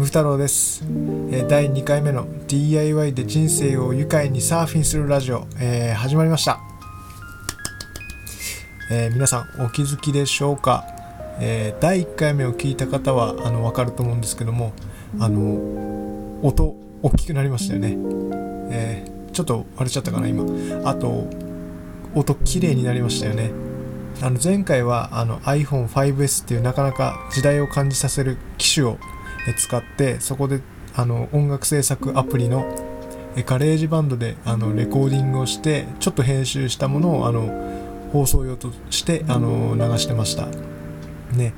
ムフ太郎です。第2回目の DIY で人生を愉快にサーフィンするラジオ、始まりました。皆さんお気づきでしょうか？第1回目を聞いた方は分かると思うんですけども、音大きくなりましたよね。ちょっと割れちゃったかな今。あと音綺麗になりましたよね。前回はiPhone5S っていうなかなか時代を感じさせる機種を使って、そこで音楽制作アプリのガレージバンドでレコーディングをして、ちょっと編集したものを放送用として流してましたね。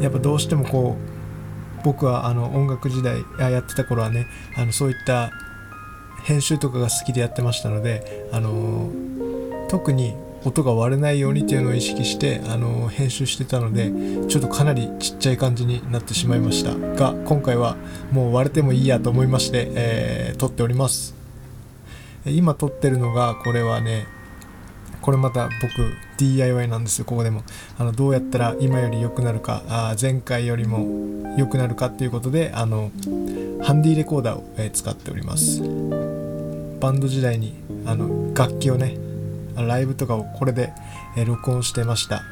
やっぱどうしてもこう僕は音楽時代やってた頃はね、そういった編集とかが好きでやってましたので、特に音が割れないようにっていうのを意識して編集してたので、ちょっとかなりちっちゃい感じになってしまいましたが、今回はもう割れてもいいやと思いまして、撮っております。今撮ってるのがこれはね、これまた僕 DIY なんですよ。ここでもどうやったら今より良くなるか、前回よりも良くなるかっていうことでハンディレコーダーを、使っております。バンド時代に楽器をね、ライブとかをこれで録音してました。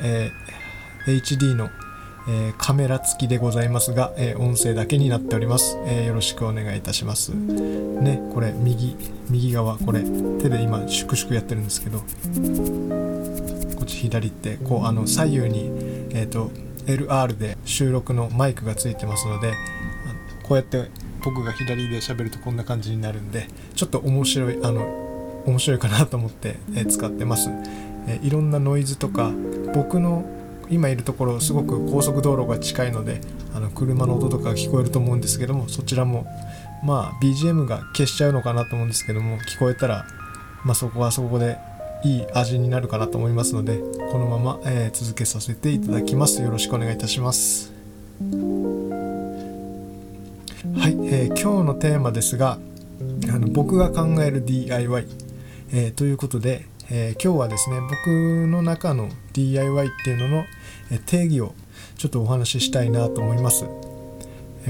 HD のカメラ付きでございますが、音声だけになっております。よろしくお願いいたしますね。これ右側、これ手で今シュクシュクやってるんですけど、こっち左ってこう左右にLR で収録のマイクがついてますので、こうやって僕が左で喋るとこんな感じになるんで、ちょっと面白いかなと思って使ってます。いろんなノイズとか、僕の今いるところすごく高速道路が近いので車の音とか聞こえると思うんですけども、そちらもまあ BGM が消しちゃうのかなと思うんですけども、聞こえたらまあそこはそこでいい味になるかなと思いますので、このまま続けさせていただきます。よろしくお願いいたします。はい、今日のテーマですが、僕が考える DIY、ということで、今日はですね、僕の中の DIY っていうのの定義をちょっとお話ししたいなと思います。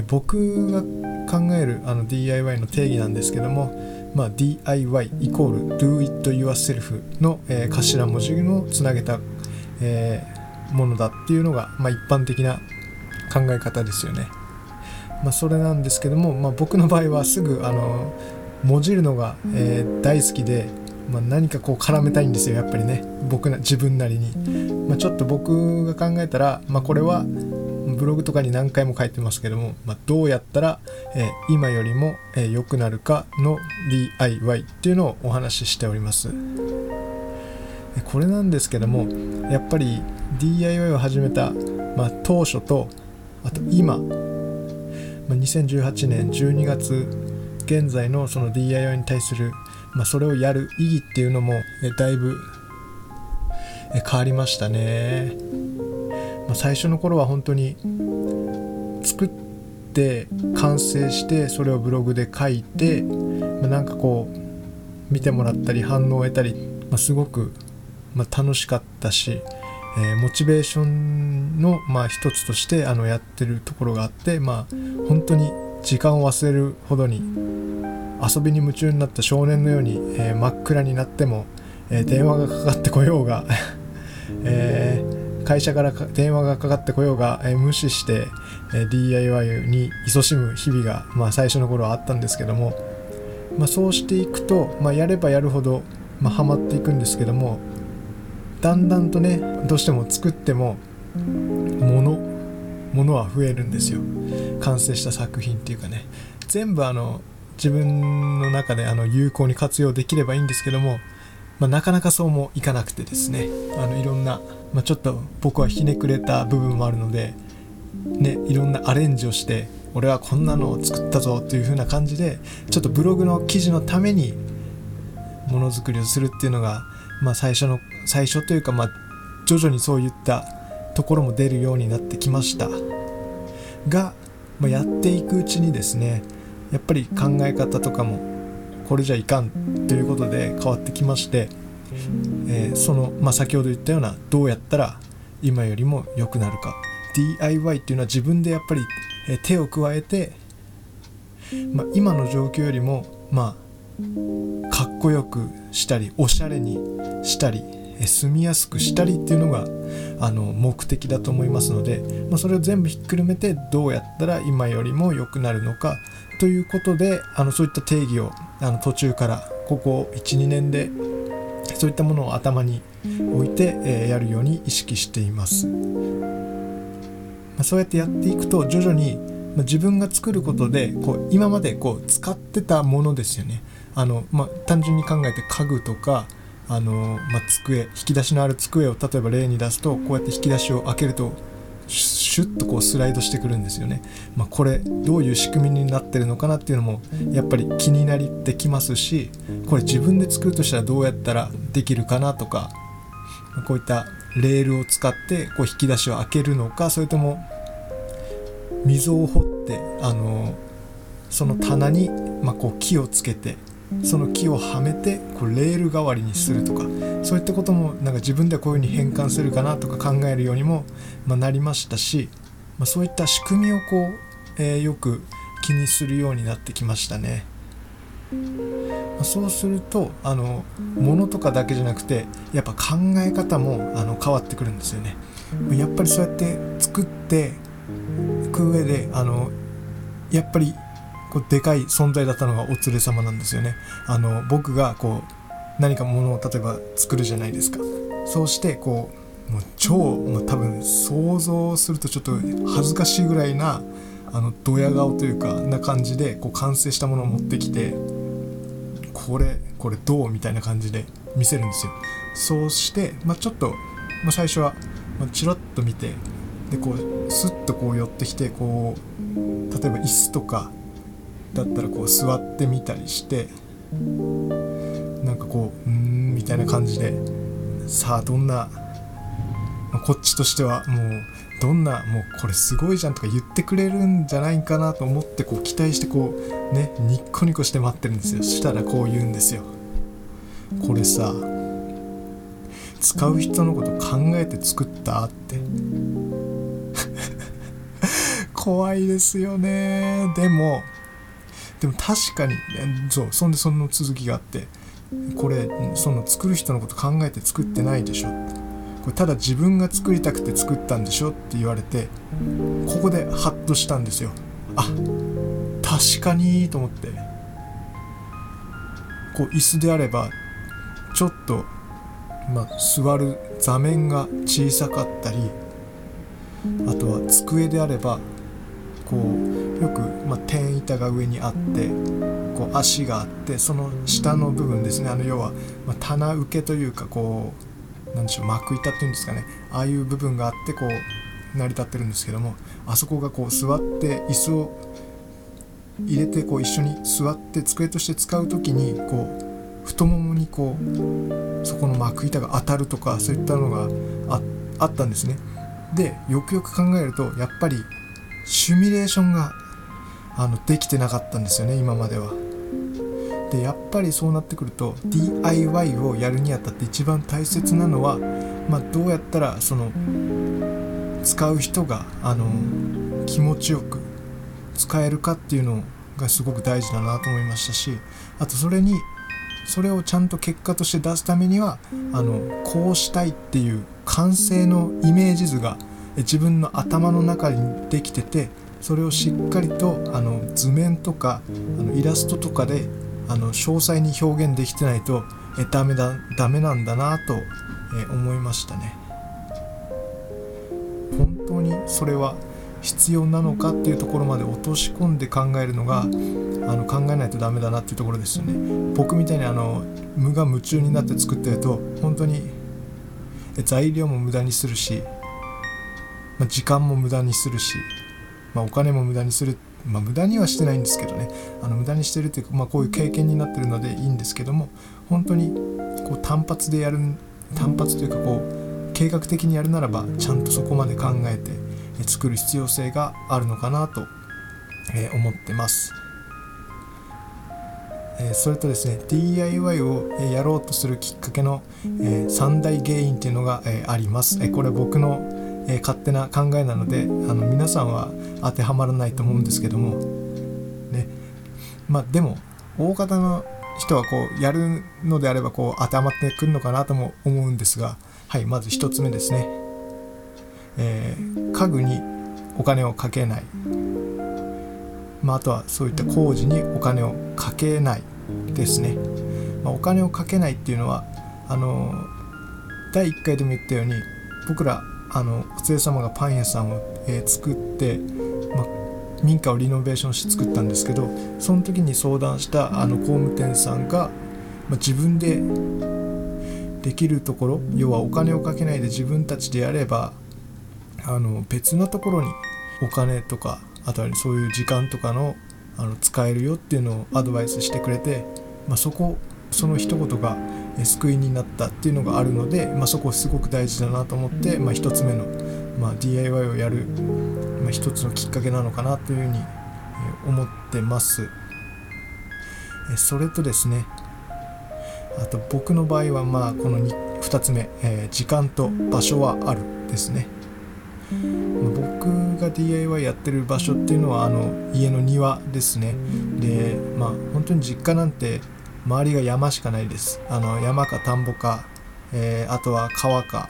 僕が考えるDIY の定義なんですけども、まあ、DIY イコール Do It Yourself の、頭文字をつなげた、ものだっていうのが、まあ、一般的な考え方ですよね。まあ、それなんですけども、まあ、僕の場合はすぐもじるのが、大好きで、まあ、何かこう絡めたいんですよやっぱりね、自分なりに。まあ、ちょっと僕が考えたら、まあ、これはブログとかに何回も書いてますけども、まあ、どうやったら、今よりも、良くなるかの DIY っていうのをお話ししております。これなんですけども、やっぱり DIY を始めた、まあ、当初とあと今、2018年12月現在のその DIY に対する、まあ、それをやる意義っていうのもだいぶ変わりましたね。まあ、最初の頃は本当に作って完成して、それをブログで書いて、まあ、なんかこう見てもらったり反応を得たり、まあ、すごく楽しかったし、モチベーションの一つとしてやってるところがあって、まあ、本当に時間を忘れるほどに遊びに夢中になった少年のように、真っ暗になっても、電話がかかってこようが、会社から電話がかかってこようが、無視して、DIY に勤しむ日々が、まあ、最初の頃はあったんですけども、まあ、そうしていくと、まあ、やればやるほど、まあ、ハマっていくんですけども、だんだんとね、どうしても作っても物は増えるんですよ。完成した作品っていうかね、全部自分の中で有効に活用できればいいんですけども、まあ、なかなかそうもいかなくてですね、いろんな、まあ、ちょっと僕はひねくれた部分もあるので、ね、いろんなアレンジをして、俺はこんなのを作ったぞという風な感じで、ちょっとブログの記事のためにものづくりをするっていうのが、まあ、最初というか、まあ、徐々にそういったところも出るようになってきましたが、まあ、やっていくうちにですね、やっぱり考え方とかもこれじゃいかんということで変わってきまして、まあ、先ほど言ったようなどうやったら今よりも良くなるか DIY っていうのは自分でやっぱり手を加えて今の状況よりもかっこよくしたりおしゃれにしたり住みやすくしたりっていうのが目的だと思いますので、それを全部ひっくるめてどうやったら今よりも良くなるのかということで、そういった定義を途中からここ 1,2 年でそういったものを頭に置いて、やるように意識しています。そうやってやっていくと徐々に自分が作ることで今まで使ってたものですよね。単純に考えて家具とか机、引き出しのある机を例えば例に出すと、こうやって引き出しを開けるとシュッとスライドしてくるんですよね。これどういう仕組みになってるのかなっていうのもやっぱり気になりってきますし、これ自分で作るとしたらどうやったらできるかなとか、こういったレールを使って引き出しを開けるのか、それとも溝を掘ってその棚に木をつけてその木をはめてレール代わりにするとか、そういったことも自分ではこういう風に変換するかなとか考えるようにもなりましたし、そういった仕組みをよく気にするようになってきましたね。そうすると物とかだけじゃなくてやっぱ考え方も変わってくるんですよね。やっぱりそうやって作っていく上でやっぱりでかい存在だったのがお連れ様なんですよね。僕が何か物を例えば作るじゃないですか。そうしてもう超、多分想像するとちょっと恥ずかしいぐらいなドヤ顔というかな感じで完成したものを持ってきて、これどうみたいな感じで見せるんですよ。そうして、ちょっと、最初は、チラッと見てでスッと寄ってきて例えば椅子とかだったら座ってみたりして、みたいな感じで、さあどんな、こっちとしてはもうどんなもうこれすごいじゃんとか言ってくれるんじゃないかなと思って期待してねニッコニコして待ってるんですよ。したら言うんですよ。これさ使う人のこと考えて作ったって怖いですよね。でも確かに、そんでその続きがあって、これその作る人のこと考えて作ってないでしょ、これただ自分が作りたくて作ったんでしょって言われて、ここでハッとしたんですよ。あ、確かにと思って、椅子であればちょっと、座る座面が小さかったり、あとは机であればよく、天板が上にあって足があって、その下の部分ですね、要は、棚受けというかなんでしょう、幕板っていうんですかね、ああいう部分があって成り立ってるんですけども、あそこが座って椅子を入れて一緒に座って机として使うときに太ももにそこの幕板が当たるとか、そういったのが あったんですね。でよくよく考えるとやっぱりシミュレーションができてなかったんですよね、今までは。でやっぱりそうなってくると DIY をやるにあたって一番大切なのは、どうやったらその使う人が気持ちよく使えるかっていうのがすごく大事だなと思いましたし、あとそれをちゃんと結果として出すためにはこうしたいっていう完成のイメージ図が自分の頭の中にできてて、それをしっかりと図面とかイラストとかで詳細に表現できてないとダメなんだなと思いましたね。本当にそれは必要なのかっていうところまで落とし込んで考えるのが考えないとダメだなっていうところですよね。僕みたいに無我夢中になって作ってると本当に材料も無駄にするし、時間も無駄にするし、お金も無駄にする、無駄にはしてないんですけどね、無駄にしてるっていうか、こういう経験になってるのでいいんですけども、本当に単発というか計画的にやるならばちゃんとそこまで考えて作る必要性があるのかなと思ってます。それとですね、 DIY をやろうとするきっかけの3大原因っていうのがあります。これ僕の勝手な考えなので皆さんは当てはまらないと思うんですけども、ね、まあでも大方の人はこうやるのであればこう当てはまってくるのかなとも思うんですが、はい、まず1つ目ですね、家具にお金をかけない、まあ、あとはそういった工事にお金をかけないですね。まあ、お金をかけないっていうのは第1回でも言ったように僕らお連れ様がパン屋さんを、作って、まあ、民家をリノベーションして作ったんですけど、その時に相談した工務店さんが、まあ、自分でできるところ、要はお金をかけないで自分たちでやれば別のところにお金とかあとはそういう時間とかの、使えるよっていうのをアドバイスしてくれて、まあ、その一言が救いになったっていうのがあるので、まあ、そこすごく大事だなと思って、まあ、一つ目の、まあ、DIY をやる、まあ、一つのきっかけなのかなというふうに思ってます。それとですね、あと僕の場合はまあこの 2つ目、時間と場所はあるですね。僕が DIY やってる場所っていうのは家の庭ですね。で、まあ、本当に実家なんて周りが山しかないです。山か田んぼか、あとは川か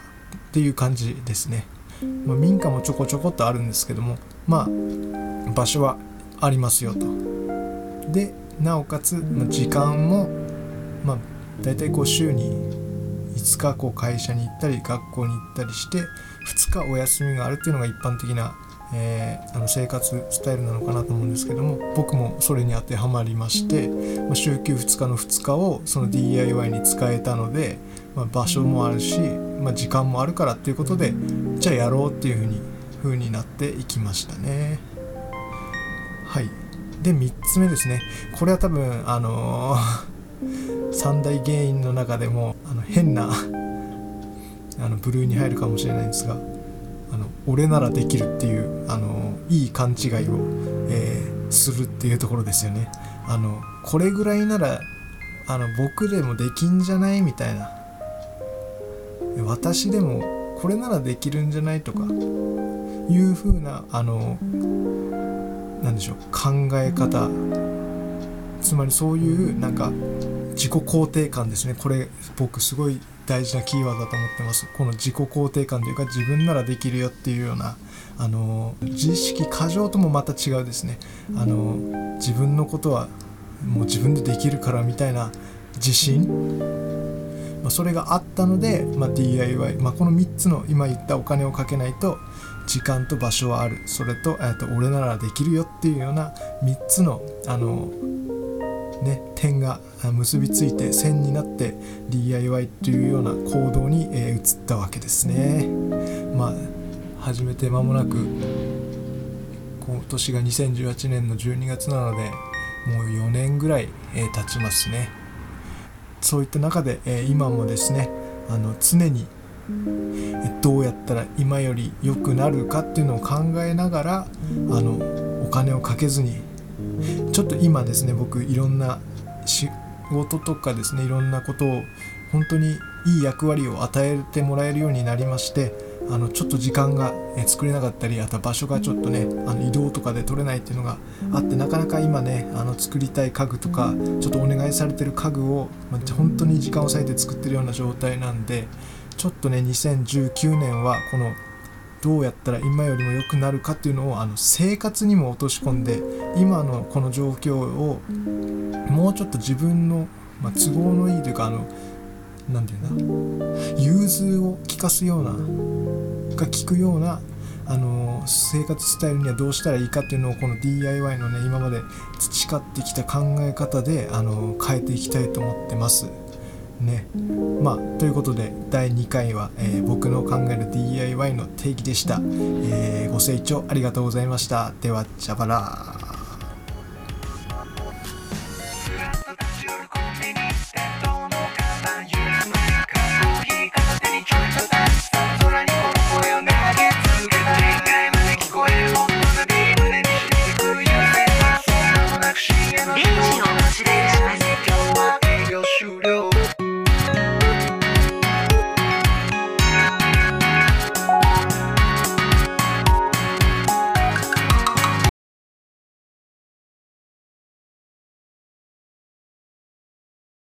っていう感じですね。まあ、民家もちょこちょこっとあるんですけども、まあ場所はありますよと。でなおかつ、まあ、時間も、まあ、大体こう週に5日こう会社に行ったり学校に行ったりして2日お休みがあるっていうのが一般的な、生活スタイルなのかなと思うんですけども、僕もそれに当てはまりまして、まあ、週休2日の2日をその DIY に使えたので、まあ、場所もあるし、まあ、時間もあるからっていうことでじゃあやろうっていう風になっていきましたね。はい。で3つ目ですね。これは多分3大原因の中でも変な部類に入るかもしれないんですが、俺ならできるっていういい勘違いを、するっていうところですよね。これぐらいなら僕でもできんじゃないみたいな、私でもこれならできるんじゃないとかいう風ななんでしょう、考え方、つまりそういうなんか自己肯定感ですね。これ僕すごい大事なキーワードだと思ってます。この自己肯定感というか自分ならできるよっていうような自意識過剰ともまた違うですね。自分のことはもう自分でできるからみたいな自信、まあ、それがあったので、まあ、DIY、まあ、この3つの今言ったお金をかけないと時間と場所はある、それと俺ならできるよっていうような3つの点が結びついて線になって DIY というような行動に移ったわけですね。まあ始めて間もなく今年が2018年の12月なのでもう4年ぐらい経ちますね。そういった中で今もですね常にどうやったら今より良くなるかっていうのを考えながらお金をかけずに、ちょっと今ですね僕いろんな仕事とかですねいろんなことを本当にいい役割を与えてもらえるようになりまして、ちょっと時間が作れなかったり、あと場所がちょっとね移動とかで取れないっていうのがあって、なかなか今ね作りたい家具とかちょっとお願いされてる家具を、まあ、本当に時間を割いて作ってるような状態なんで、ちょっとね2019年はこのどうやったら今よりも良くなるかっていうのを生活にも落とし込んで、今のこの状況をもうちょっと自分の、まあ、都合のいいというかなんていうんだ、融通を利かすような利くような生活スタイルにはどうしたらいいかっていうのをこの DIY のね今まで培ってきた考え方で変えていきたいと思ってますね。まあ、ということで第2回は、僕の考える DIY の定義でした。ご清聴ありがとうございました。ではチャバラ。